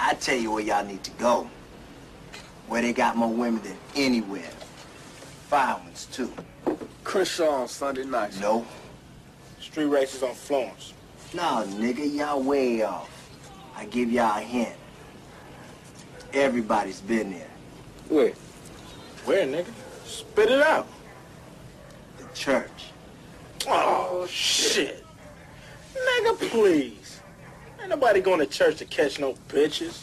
I tell you where y'all need to go. Where they got more women than anywhere. Firemen's too. Crenshaw on Sunday nights. No. Street races on Florence. No, nigga, y'all way off. I give y'all a hint. Everybody's been there. Where? Where, nigga? Spit it out. The church. Oh, shit. Nigga, please. Ain't nobody going to church to catch no bitches.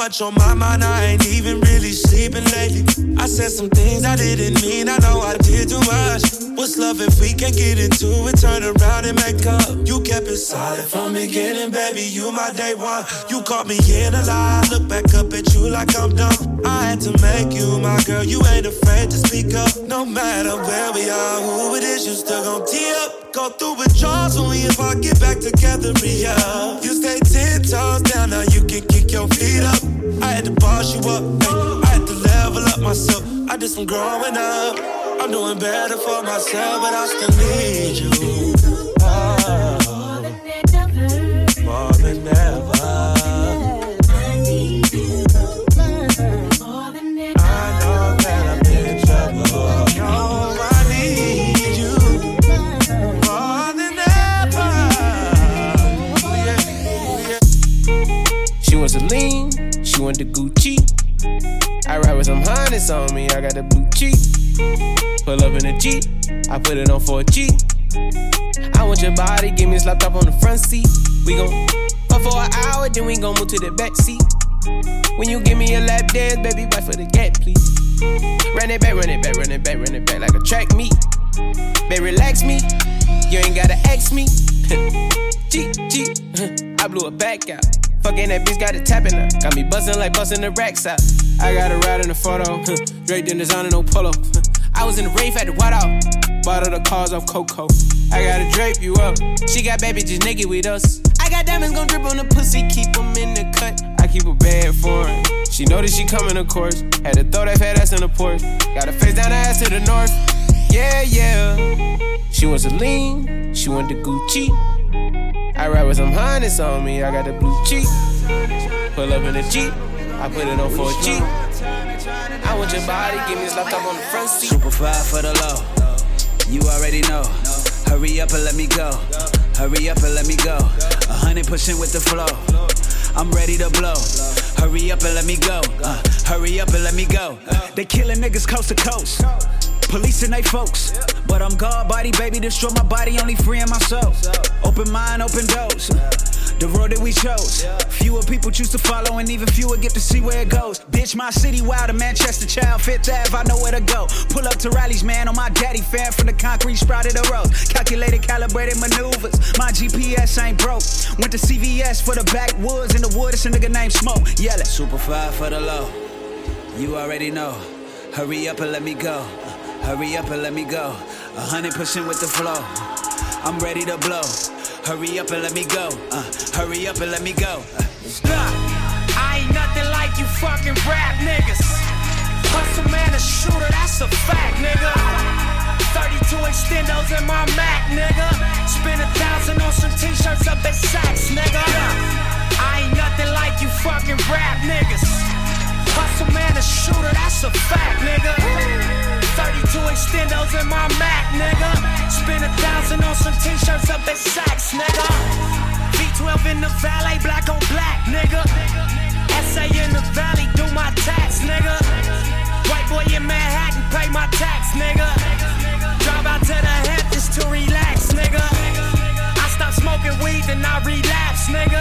Much on my mind, I ain't even really sleeping lately. I said some things I didn't mean, I know I did too much. What's love if we can't get into it? Turn around and make up. You kept it solid from beginning, baby, you my day one. You caught me in a lie, look back up at you like I'm dumb. I had to make you my girl, you ain't afraid to speak up. No matter where we are, who it is, you still gon' tee up. Go through withdrawals when we if I get back together, yeah. You stay 10 toes down, now you can kick your feet up. I had to boss you up, ay, I had to level up myself. I did some growing up, I'm doing better for myself, but I still need you. Oh, more than ever. I need you, more than ever. I know that I'm in trouble. Oh, I need you, more than ever. She wants to lean. She want the Gucci. I ride with some harness on me, I got the blue cheek. Pull up in a Jeep, I put it on for a G. I want your body, give me this laptop on the front seat. We gon' fuck for an hour, then we gon' move to the back seat. When you give me a lap dance, baby, bite for the gap, please. Run it back, run it back, run it back, run it back like a track meet. Baby, relax me, you ain't gotta ask me. G, G, I blew it back out. Fuckin' that bitch got it tapping up. Got me buzzing like busting the racks out. I got a ride in the photo. Draped in designer, no polo. I was in the rave at the White Out. Bought all the cars off Coco. I gotta drape you up. She got bad bitches naked with us. I got diamonds gon' drip on the pussy. Keep them in the cut. I keep a bag for her. She know that she coming, of course. Had to throw that fat ass in the porch. Got her face down her ass to the north. Yeah, yeah. She wants a lean. She want the Gucci. I ride with some harness on me, I got the blue cheek. Pull up in a Jeep, I put it on for a G. I want your body, give me this laptop on the front seat. Super five for the low, you already know. Hurry up and let me go, hurry up and let me go. 100% with the flow, I'm ready to blow. Hurry up and let me go, hurry up and let me go. They killing niggas coast to coast. Police and they folks, but I'm God body, baby, destroy my body, only freeing myself. Open mind, open doors. The road that we chose, fewer people choose to follow, and even fewer get to see where it goes. Bitch, my city wild, a Manchester child, Fifth Ave, I know where to go. Pull up to rallies, man, on my daddy fan, from the concrete sprouted a rose. Calculated, calibrated maneuvers, my GPS ain't broke. Went to CVS for the backwoods, in the wood, it's a nigga named Smoke. Yell it, Super 5 for the low, you already know. Hurry up and let me go, hurry up and let me go. 100% with the flow, I'm ready to blow. Hurry up and let me go, hurry up and let me go. Stop. I ain't nothing like you fucking rap niggas. Hustle man, a shooter, that's a fact, nigga. 32 extendos in my Mac, nigga. Spend 1,000 on some t-shirts up at Saks, nigga. I ain't nothing like you fucking rap niggas. Hustle man, a shooter, that's a fact, nigga. 32 extendos in my Mac, nigga. Spend 1,000 on some t-shirts up at Saks, nigga. V12 in the valet, black on black, nigga. SA in the valley, do my tax, nigga. White boy in Manhattan, pay my tax, nigga. Drive out to the head just to relax, nigga. I stopped smoking weed, then I relapsed, nigga.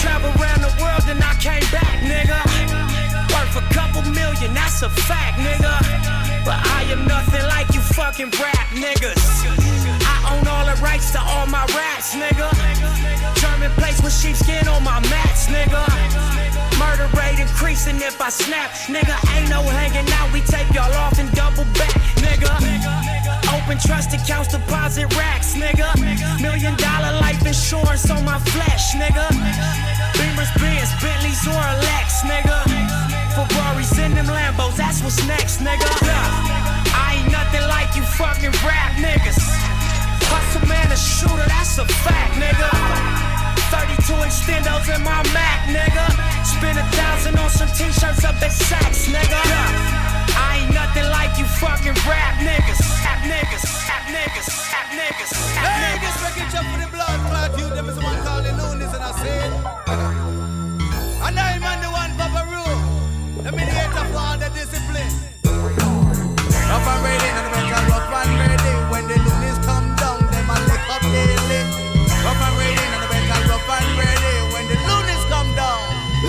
Travel around the world, then I came back, nigga. Worth a couple million, that's a fact, nigga. But I am nothing like you fucking rap niggas. I own all the rights to all my raps, nigga. German plates with sheepskin on my mats, nigga. Murder rate increasing if I snap, nigga. Ain't no hanging out, we take y'all off and double back, nigga. Open trust accounts, deposit racks, nigga. $1 million life insurance on my flesh, nigga. Beamers, Benz, Bentleys, or a Lex, nigga. Ferraris in them Lambos, that's what's next, nigga. I ain't nothing like you fucking rap niggas. Hustle man, a shooter, that's a fact, nigga. 32 extendos in my Mac, nigga. Spend 1,000 on some t-shirts up at Saks, nigga. I ain't nothing like you fucking rap niggas. Rap niggas, rap niggas, rap niggas, rap niggas. Hey, niggas, up for the blood clot, you them is one calling loonies, and I said, and I'm on the one for the rule. The mediator for all the discipline. Rough and ready, and when you're rough and ready, when the loonies come down, they might lick up daily. Rough and ready, and when you're rough and ready, when the loonies come down,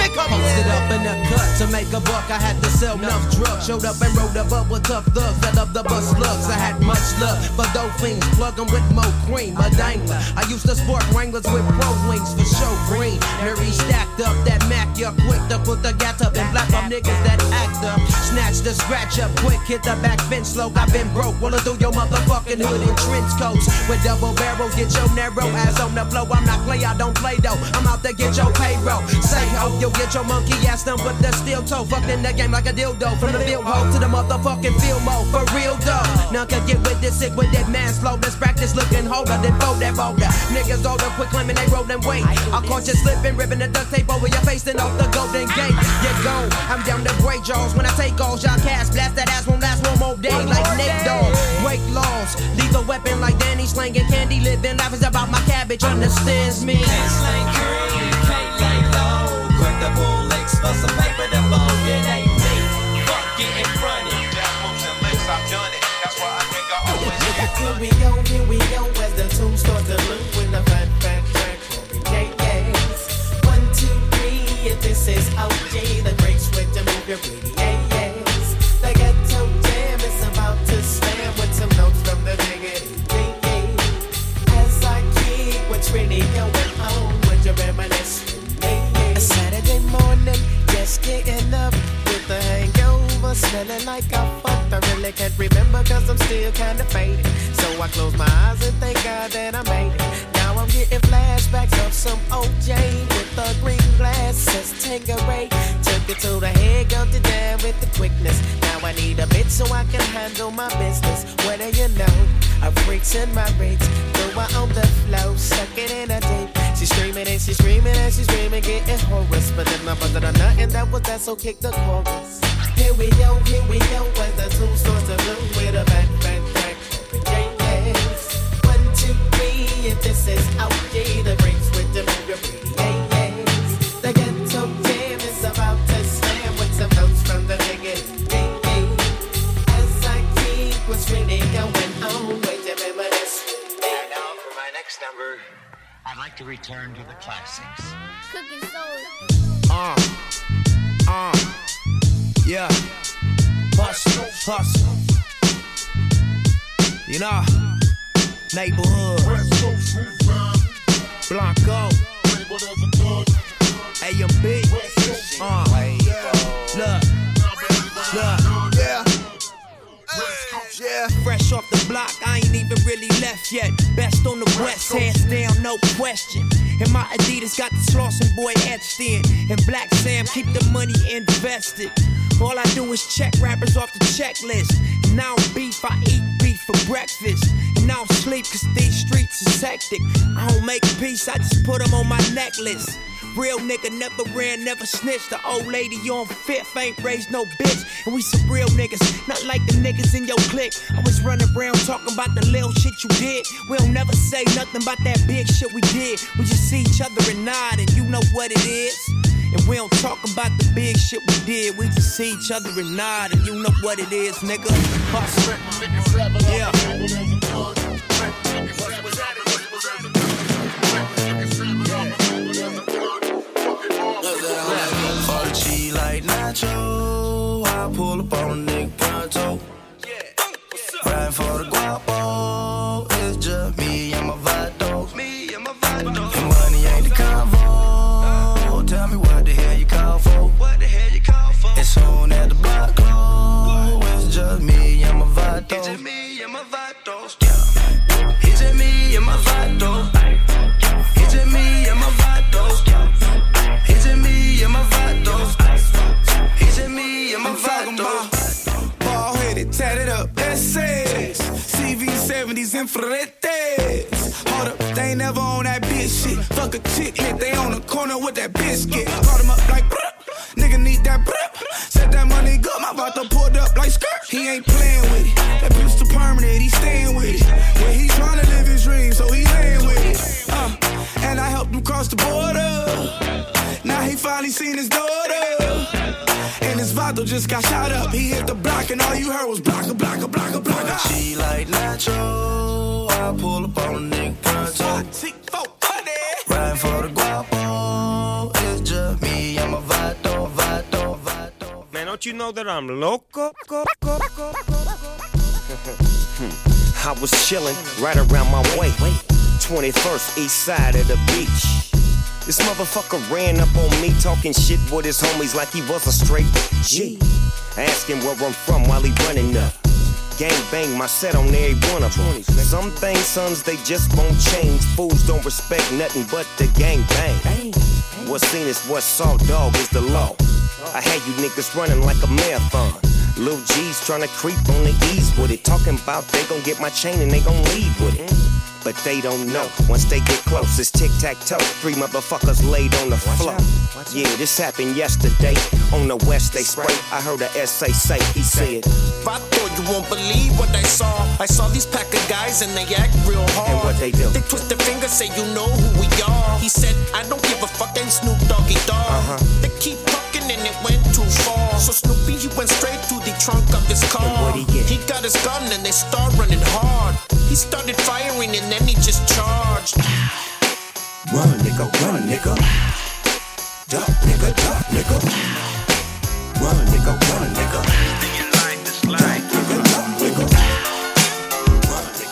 lick up daily. Up in the cut to make a buck, I had to sell enough drugs. Showed up and rode a bubble tough thugs, fed up the bus slugs. I had much love for dope fiends, plugging with Mo Cream, a dangler. I used to sport Wranglers with pro wings for show green. Mary stacked up that Mac, you're quick to put the gat up and black up niggas that act up. Snatch the scratch up quick, hit the back bench slow. I've been broke, rollin' through your motherfucking hood in trench coats. With double barrels, get your narrow ass on the flow. I'm not play, I don't play though. I'm out to get your payroll. Say ho, you'll get your monkey ass done with the steel toe. Fucked in the game like a dildo. From the field hole to the motherfucking field mode. For real though. None can get with this sick with that man slow. Let's practice looking holder than fold that boulder. Niggas older quick claiming they rolling weight. I caught you slipping, ripping the duct tape over your face and off the Golden Gate. You're gone. I'm down to gray jaws. When I take off, y'all cast blast that ass won't last one more day. Like Nick Dog. Wake laws. Lethal weapon like Danny slanging candy. Living life is about my cabbage. Understands me. The bull licks for some paper, the ball, it ain't me. Fuck getting fronted. Death moves and licks, I've done it. That's why I think I always get fronted. Here we go, as the tune starts to loop with the back, yeah, yes. 1, 2, 3, and this is OJ, the great switch to move your booty, yeah, yes. The ghetto jam is about to slam with some notes from the nigga, yeah. As I keep what's really going on with your reminiscence. Saturday morning, just getting up with the hangover, smelling like I fucked. I really can't remember cause I'm still kinda faded. So I close my eyes and thank God that I made it. Now I'm getting flashbacks of some OJ with the green glasses, Tangeray. Took it to the head, go to down with the quickness. Now I need a bitch so I can handle my business. What do you know? I freaks in my reach, throw her on the flow, suck it in a deep. She's screaming and she's screaming and she's screaming, getting horrors. But then my brother done nothing that was that, so kick the chorus. Here we go, as the two stores of blue with a back. Yes. 1, 2, 3, and this is OJ, the breaks with the movie. Yes. The ghetto jam is about to slam with some notes from the niggas. Yes. As I keep what's really going on, wait a minute. And now for my next number. I I'd like to return to the classics. Cooking soul. Yeah. Hustle. You know, neighborhood. Blanco. A&B. Look. Yeah. Fresh off the block, I ain't even really left yet. Best on the west, hands down, no question. And my Adidas got the Slauson boy etched in. And Black Sam keep the money invested. All I do is check rappers off the checklist. And I don't beef, I eat beef for breakfast. And I don't sleep cause these streets is hectic. I don't make peace, I just put them on my necklace. Real nigga never ran, never snitched. The old lady on fifth ain't raised no bitch. And we some real niggas, not like the niggas in your clique. I was running around talking about the little shit you did. We don't never say nothing about that big shit we did. We just see each other and nod and you know what it is. And we don't talk about the big shit we did. We just see each other and nod and you know what it is, nigga. Hustle. Yeah. Archie like Nacho, I pull up on a nigga pronto. Ride for the guapo, it's just me and my vato. And money ain't the convo, tell me what the hell you call for. It's soon at the block, oh, it's just me and my vato. It's just me and my vato. It's just me and my vato. It's just me and my vato. It's in me and my vato. It's in me and my vato. Ball headed, tatted up, SS. CV70s and fretes. Hold up, they ain't never on that bitch shit. Fuck a chick, hit they on the corner with that biscuit. Caught him up like bruh. Nigga need that bruh. Said that money good, my vato pulled up like skirt. He ain't playing with it. That bitch too permanent, he staying with it. Well, he trying to live his dream, so he laying with it. And I helped him cross the border. Now he finally seen his daughter. And his vato just got shot up. He hit the block and all you heard was blocka, blocka, blocka, blocka. She like Nacho, I pull up on a nigga pronto. Ride for the guapo, it's just me and my vato, vato, vato. Man, don't you know that I'm loco? I was chilling right around my way. 21st, east side of the beach. This motherfucker ran up on me talking shit with his homies like he was a straight G. Asking where I'm from while he running up. Gang bang my set on every one of them. Some things, sons, they just won't change. Fools don't respect nothing but the gang bang. What's seen is what's saw, dog, is the law. I had you niggas running like a marathon. Lil G's tryna creep on the ease with it. Talking about they gon' get my chain and they gon' leave with it. But they don't know, once they get close, it's tic-tac-toe. Three motherfuckers laid on the floor. Yeah, this happened yesterday. On the west they spray, I heard a SA say, he said, Vato, you won't believe what I saw. I saw these pack of guys and they act real hard. And what they do? They twist their fingers, say you know who we are. He said, I don't give a fuck, ain't Snoop Doggy Dogg. They keep talking and it went too far. So Snoopy, he went straight to the trunk of his car. And what he get? He got his gun and they start running hard. He started firing and then he just charged. Run, nigga, duck, nigga, duck, nigga. Run, nigga, do you like this life? Duck, nigga,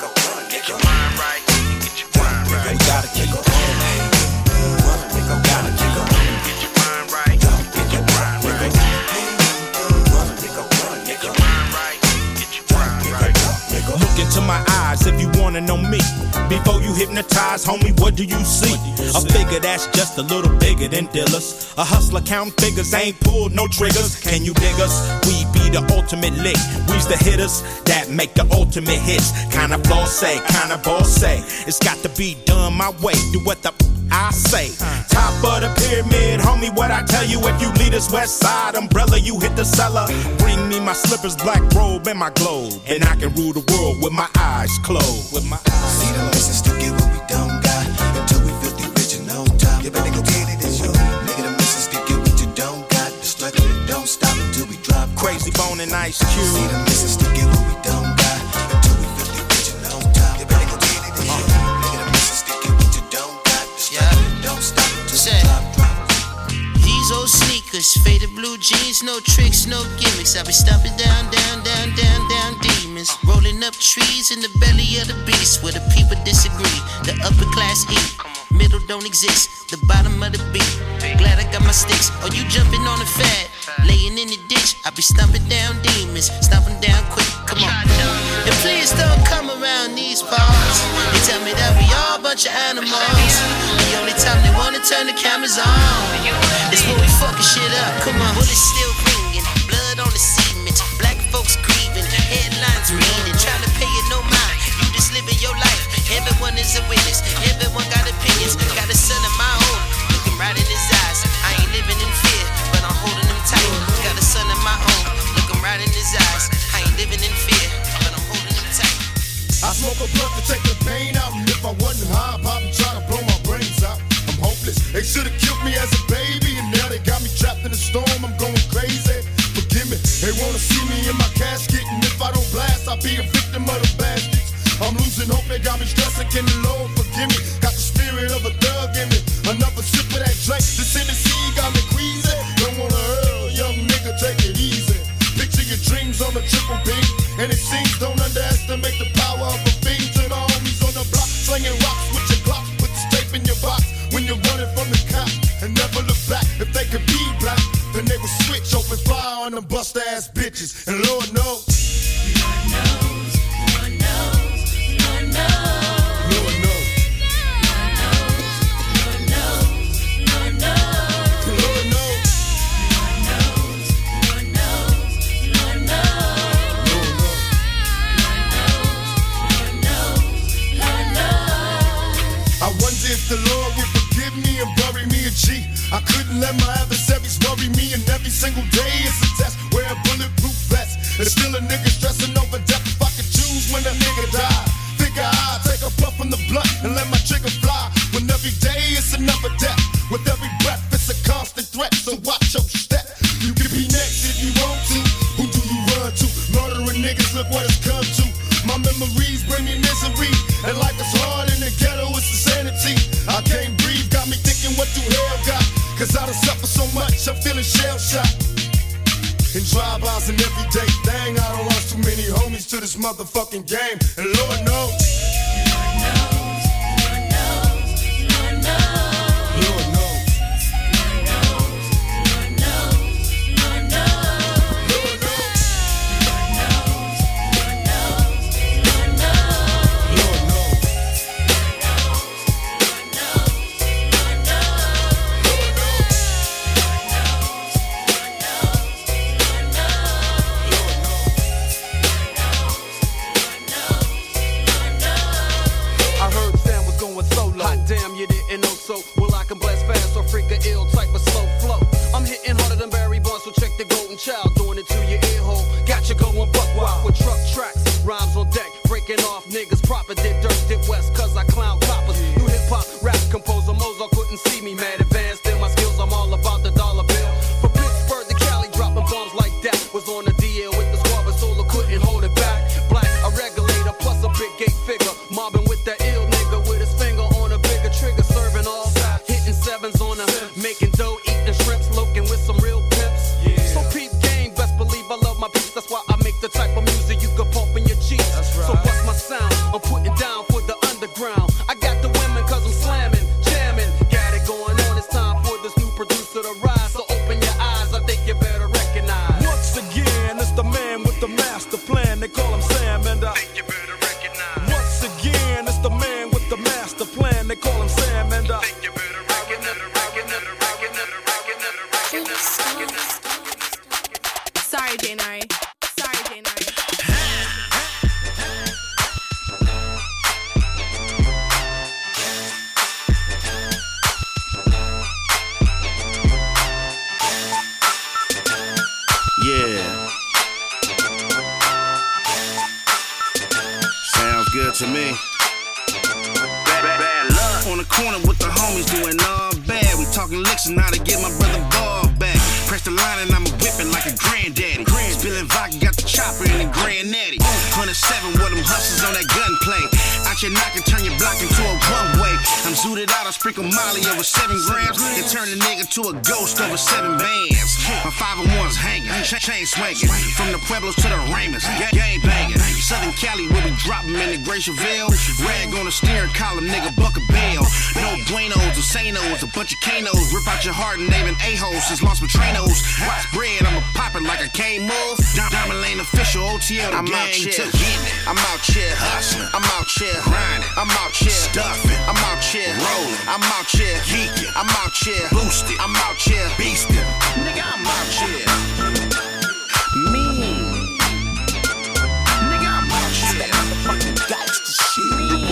run, nigga, get your mind right, you get your mind right. You gotta keep going, man. Run, nigga, gotta keep going, get your mind right, duck, get your mind right. Run, nigga, get your mind right, get your mind right. Look into my eyes. If you wanna know me, before you hypnotize, homie, what do you see? A figure that's just a little bigger than dealers. A hustler counting figures, ain't pulled no triggers. Can you dig us? We be the ultimate lick. We's the hitters that make the ultimate hits. Kinda flossy, kinda bossy. It's got to be done my way. Do what the I say. Top of the pyramid, homie, what I tell you. If you lead us west side umbrella, you hit the cellar. Bring me my slippers, black robe, and my globe. And I can rule the world with my eyes closed. With my eyes. See the license to get what we don't got. Until we filthy rich and on top. You better go get it, it's your nigga. The license to get what you don't got. The struggle that don't stop until we drop. Crazy Bone and Ice Cube. See the license to get what we don't got. Until we filthy rich and on top. You better go get it, it's your nigga. The license to get what you don't got. The jeans, no tricks, no gimmicks. I be stomping down demons. Rolling up trees in the belly of the beast, where the people disagree, the upper class eat. Middle don't exist, the bottom of the beat. Glad I got my sticks, or you jumping on the fad. Laying in the ditch, I be stomping down demons. Stomping down quick, come on. And please don't come around these parts. They tell me that we all a bunch of animals. The only time they wanna turn the cameras on, it's when we fucking shit up, come on. Bullets still ringing, blood on the cement. Black folks grieving, headlines reading. Trying to pay it no mind, you just living your life. Everyone is a witness, everyone got opinions. Got a son of my own, look him right in his eyes. I ain't living in fear, but I'm holding him tight. Got a son of my own, look him right in his eyes. I ain't living in fear, but I'm holding him tight. I smoke a blunt to take the pain out, and if I wasn't high, I'd probably try to blow my brains out. I'm hopeless, they should've killed me as a baby. Trapped in a storm, I'm going crazy. Forgive me, they wanna see me in my casket, and if I don't blast, I'll be a victim of the bastards. I'm losing hope, they got me stressing. Can the Lord forgive me? Got the spirit of a thug in me. Another sip of that drink, this Tennessee got me queasy. Don't wanna hurl, young nigga, take it easy. Picture your dreams on a triple beam, and it seems don't underestimate the power of a fiend. To the homies on the block, slinging rocks with your Glocks, put the tape in your box when you're running from the cops, and never look back. If they could be black, then they would switch open fire on them bust ass bitches. And Lord knows, Lord knows, Lord knows, Lord knows, Lord knows, Lord knows, Lord knows, Lord knows, Lord knows, Lord knows, Lord knows. I wonder if the Lord would forgive me and bury me a G. I couldn't let my adversaries worry me, and every single day it's a test. Wear a bulletproof vest, and still a nigga stressing over death. If I could choose when a nigga die, figure I'd take a puff from the blunt and let my trigger fly. When every day it's another death, with every breath it's a constant threat. So watch your step. You can be next if you want to. Who do you run to? Murdering niggas, look what it's come to. My memories bring me misery, and life is hard in the ghetto, it's insanity. I can't breathe, got me thinking what the hell got. Cause I done suffer so much, I'm feeling shell-shocked. In drive-bys and everyday thing, I don't lost too many homies to this motherfucking game. And Lord knows, I can turn your block into a one-way. I'm zooted out, I sprinkle Molly over 7 grams. And turn the nigga to a ghost over 7 bands. My 501's hanging, chain swinging. From the Pueblos to the Raymans, gang banging. Southern Cali where we drop him in the Gracerville. Rag on the steering column, nigga, buck a bell. No buenos or sanos, a bunch of canos. Rip out your heart and name an a-hole since Los Matrinos. Watch bread, I'ma pop it like I came off. Diamond Lane official, OTL, the I'm gang out here took it. I'm out here hustling, I'm out here grinding, I'm out here stuffing, I'm out here rolling, I'm out here geeking, I'm out here boosting, I'm out here beasting, nigga, I'm out here mean, nigga, I'm out here fucking gangsta shit.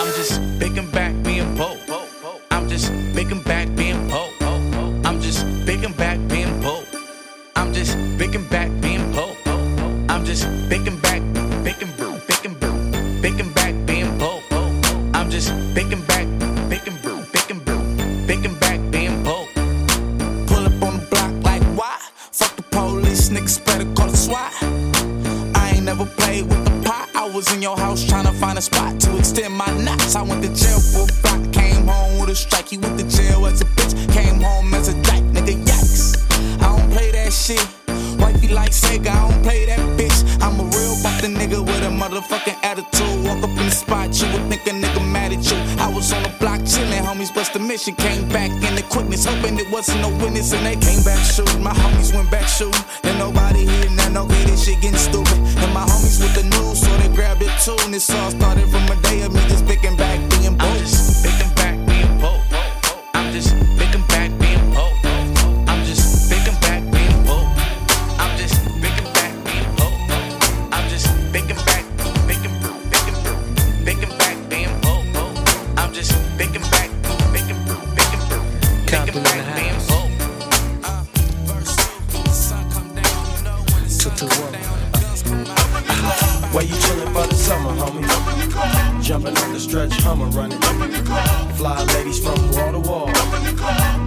I'm just big and back being bold. I'm just big and back being bold. I'm just big and back being bold. I'm just big and back being bold. I'm just thinking back, being bold. I'm just thinking back, being bold. Pull up on the block like why? Fuck the police, niggas better call the SWAT. I ain't never played with the pot. I was in your house trying to find a spot to extend my knots. I went to jail for a block, came home with a strike. He went to jail as a bitch, came home as a dyke, nigga, yikes. I don't play that shit. Wifey like Sega, I don't play that bitch. I'm a real bother nigga with a motherfucking attitude. Walk up in the spot, you would think a nigga mad at you. I was on the block chillin', homies bust the mission. Came back in the quickness, hoping it wasn't no witness. And they came back shooting, my homies went back shooting. Then nobody here, now no get this shit getting stupid. And my homies with the news, so they grabbed it too. And this all started from a day of me just picking back, being bold. I'm just picking back, being bold. I'm just picking back, being bold. I'm just picking back, being bold. I'm just picking back, being bold. I'm just picking back, picking back, being bold. I'm just picking back, picking back, being bold. Where you chillin' for the summer, homie? Jumpin' on the stretch, Hummer running. Fly ladies from wall to wall.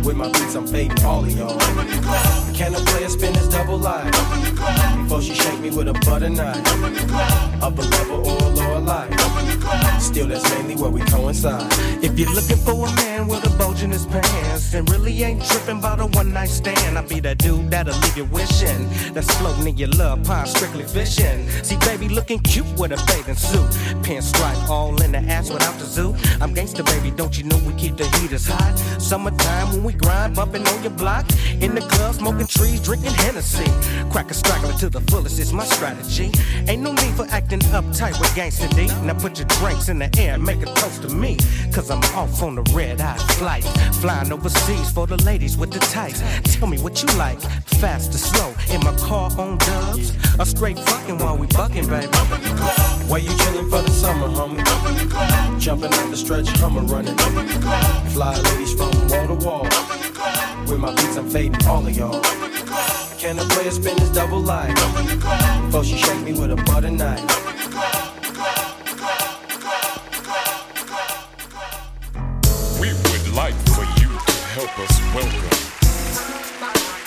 With my beats, I'm fading all of y'all. Can a player spin his double life? Before she shake me with a butter knife. Up a level or a lower life. Still, that's mainly where we coincide. If you're looking for a man with a bulge in his pants and really ain't trippin' about a one-night stand, I'll be that dude that'll leave you wishin'. That's floating in your love pond, strictly fishing. See, baby, looking cute with a bathing suit, pinstripe all in the ass without the zoo. I'm gangsta, baby, don't you know we keep the heaters hot? Summertime when we grind, bumping on your block, in the club smoking trees, drinking Hennessy, crack a straggler to the fullest is my strategy. Ain't no need for acting uptight with gangsta D. Now put your drinks in the air, make a toast to me, 'cause I'm off on the red eye flight, flying overseas for the ladies with the tights. Tell me what you like, fast or slow, in my car on dubs, a straight fucking while we bucking, baby. Where you chillin' for the summer, homie? Jumpin' on the stretch, Hummer running. Fly ladies from wall to wall. With my beats, I'm fading all of y'all. Can a player spin his double life? Before she shake me with a butter knife. We would like for you to help us welcome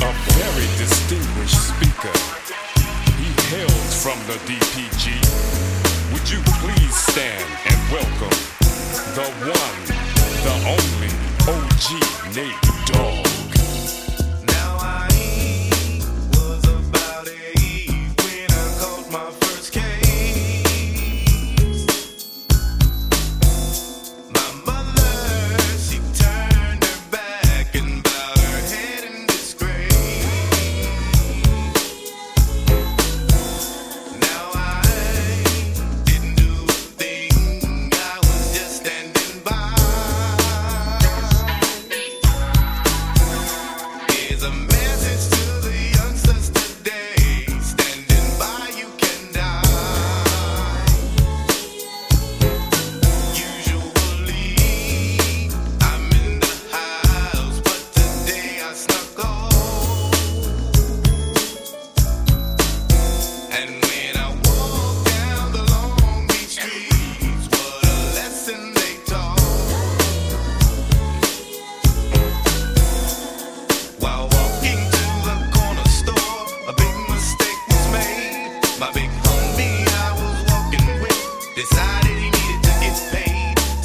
a very distinguished speaker. Hails from the DPG. Would you please stand and welcome the one, the only OG Nate Dogg. Now I was about 8 when I caught my first case. My mother, she turned her back and bowed her head in disgrace.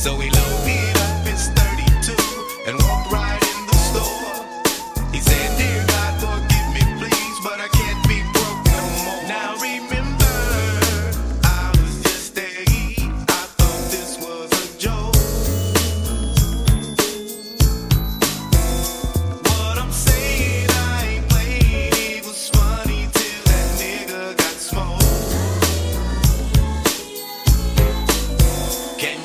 So he loaded up his 32 and walked right in the store. He said, "Dear God, forgive me, please, but I can't be broke no more. Now remember, I was just a kid. I thought this was a joke. What I'm saying, I ain't played. It was funny till that nigga got smoked. Can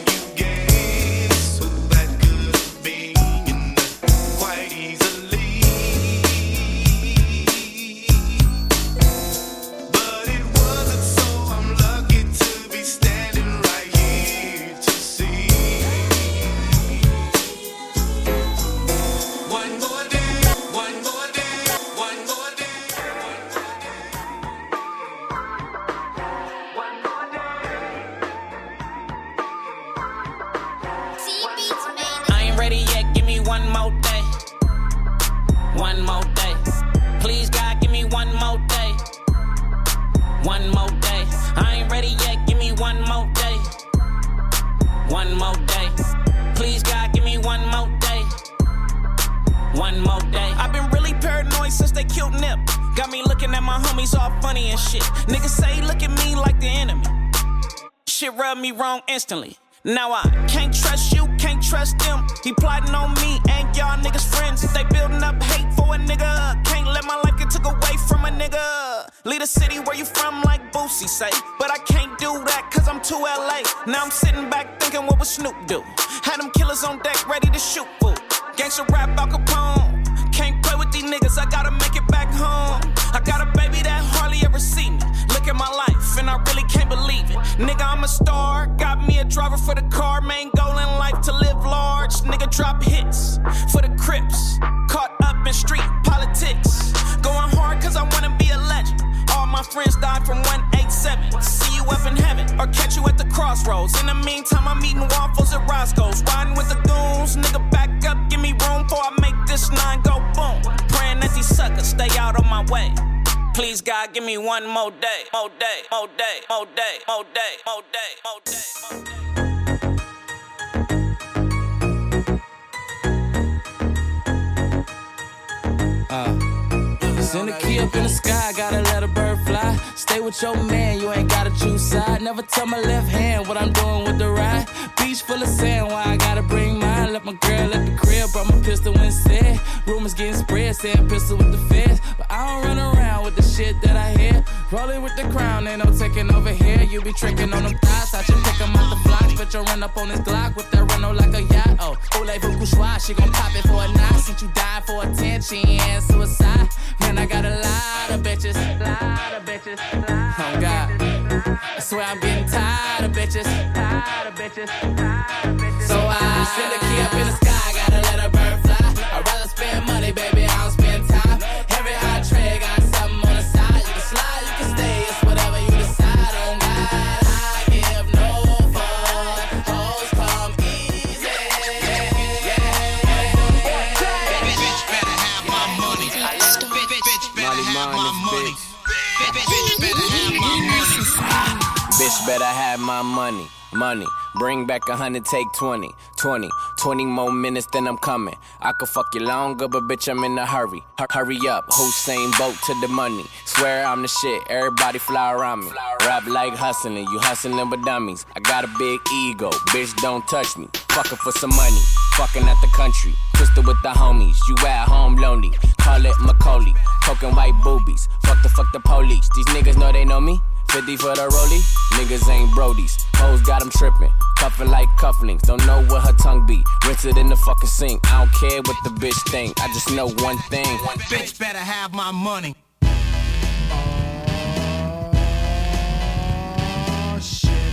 you ready yet? Give me one more day. One more day. Please, God, give me one more day. One more day. I ain't ready yet. Give me one more day. One more day. Please, God, give me one more day. One more day. I've been really paranoid since they killed Nip. Got me looking at my homies all funny and shit. Niggas say, look at me like the enemy. Shit rubbed me wrong instantly. Now I can't trust you, can't trust them. He plotting on me and y'all niggas friends. They building up hate for a nigga. Can't let my life get took away from a nigga. Leave the city where you from like Boosie say. But I can't do that cause I'm too LA. Now I'm sitting back thinking what would Snoop do? Had them killers on deck ready to shoot, boo. Gangsta rap, Al Capone. Can't play with these niggas, I gotta make it back home. I got a baby that hardly ever see me. Look at my life and I really can't believe it. Nigga, I'm a star, got me a driver for the car. Main goal in life to live large. Nigga, drop hits for the Crips. Caught up in street politics. Going hard cause I wanna be a legend. All my friends died from 187. See you up in heaven or catch you at the crossroads. In the meantime, I'm eating waffles at Roscoe's. Riding with the goons, nigga, back up. Give me room before I make this nine go boom. Praying that these suckers stay out on my way. Please, God, give me one more day. More day, more day, more day, more day, more day, more day, more day. Send a key up in the sky, gotta let a bird fly. Stay with your man, you ain't gotta choose side. Never tell my left hand what I'm doing with the right. Beach full of sand, why I gotta bring mine. Left my girl at the crib, brought my pistol and said. Rumors getting spread, saying pistol with the feds. But I don't run around with the shit that I hear. Rolling with the crown, ain't no taking over here. You be tricking on them thighs, I should pick them out the blocks. But you'll run up on this Glock with that Reno like a yacht. Oh, Ole Vukushwa, she gon' pop it for a knot. Since you died for attention and suicide. Man, I got a lot of bitches. Lot of bitches. Oh, God. I swear I'm getting tired of bitches. Tired of bitches. Tired of bitches. So I send a key up in the sky, gotta let a bird fly. I'd rather spend money, baby, I don't spend time. Every hot tray got something on the side. You can slide, you can stay, it's whatever you decide. Oh, God, I give no fuck. Hoes come easy. Bitch better have my money. Bitch better have my money. Bitch better have my money. Bitch better have my money. Money. Bring back 100, take 20 more minutes, then I'm coming. I could fuck you longer, but bitch, I'm in a hurry. Hurry up, Hussein Bolt to the money. Swear I'm the shit, everybody fly around me. Rap like hustling, you hustling with dummies. I got a big ego, bitch, don't touch me. Fucking for some money, fucking at the country. Twisted with the homies, you at home lonely. Call it Macaulay, poking white boobies. Fuck the police, these niggas know they know me. 50 for the rollie, niggas ain't brodies. Hoes got them trippin', cuffin' like cufflinks. Don't know what her tongue be, rinse it in the fucking sink. I don't care what the bitch think, I just know one thing. Bitch better have my money. Oh, shit.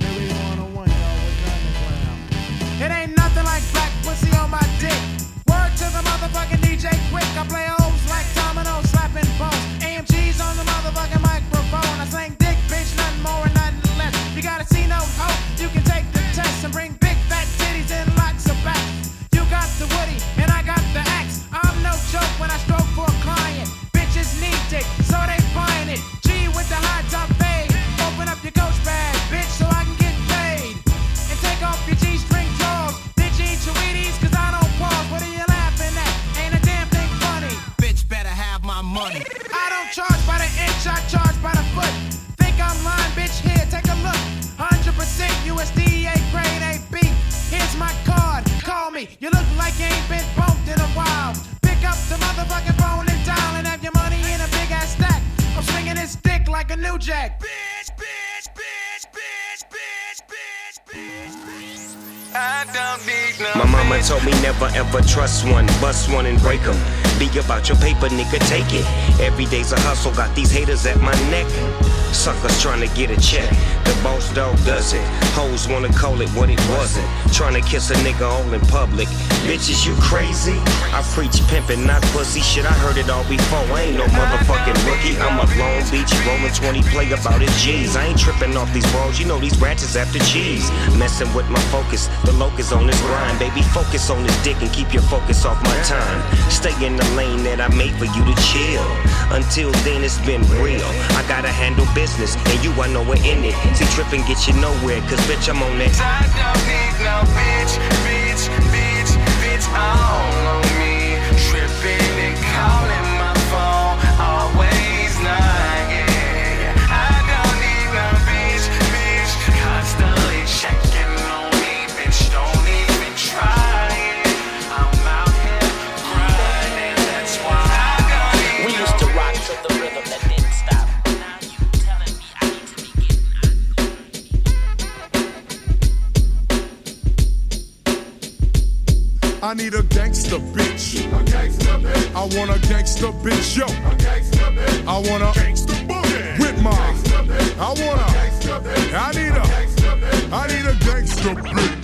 Every one on one, y'all, with nothing around. It ain't nothing like black pussy on my dick. Word to the motherfucking DJ Quick. I play hoes like domino, slapping bones. AMG's on the motherfucking mic. I slang dick, bitch, nothing more and nothing less. You gotta see no hope, you can take the test and bring big fat titties and lots of backs. You got the Woody, and I got the axe. I'm no joke when I stroke for a client. Jack. I don't need no. My mama told me never ever trust one, bust one and break them. Be about your paper, nigga, take it. Every day's a hustle, got these haters at my neck. Suckers tryna get a check. The boss dog does it. Hoes wanna call it what it wasn't. Tryna kiss a nigga all in public. Bitches, you crazy? I preach pimpin', not pussy. Shit, I heard it all before. I ain't no motherfucking rookie. I'm a Long Beach rolling 20 play about his G's. I ain't trippin' off these balls. You know these ratchets after cheese. Messin' with my focus. The locus on this grind. Baby, focus on this dick and keep your focus off my time. Stay in the lane that I made for you to chill. Until then, it's been real. I gotta handle business, and you I know we're in it. See, trippin' get you nowhere, cause bitch, I'm on that. I don't need no bitch, bitch, bitch, bitch all on me. Trippin' and callin' my phone, always lying. I don't need no bitch, bitch, constantly checking on me. Bitch, don't even try. I need a gangsta bitch. A gangsta bitch. I want a gangsta bitch, yo. A gangsta bitch. I want a gangsta boogie with my. I want a. I need a. I need a gangsta bitch.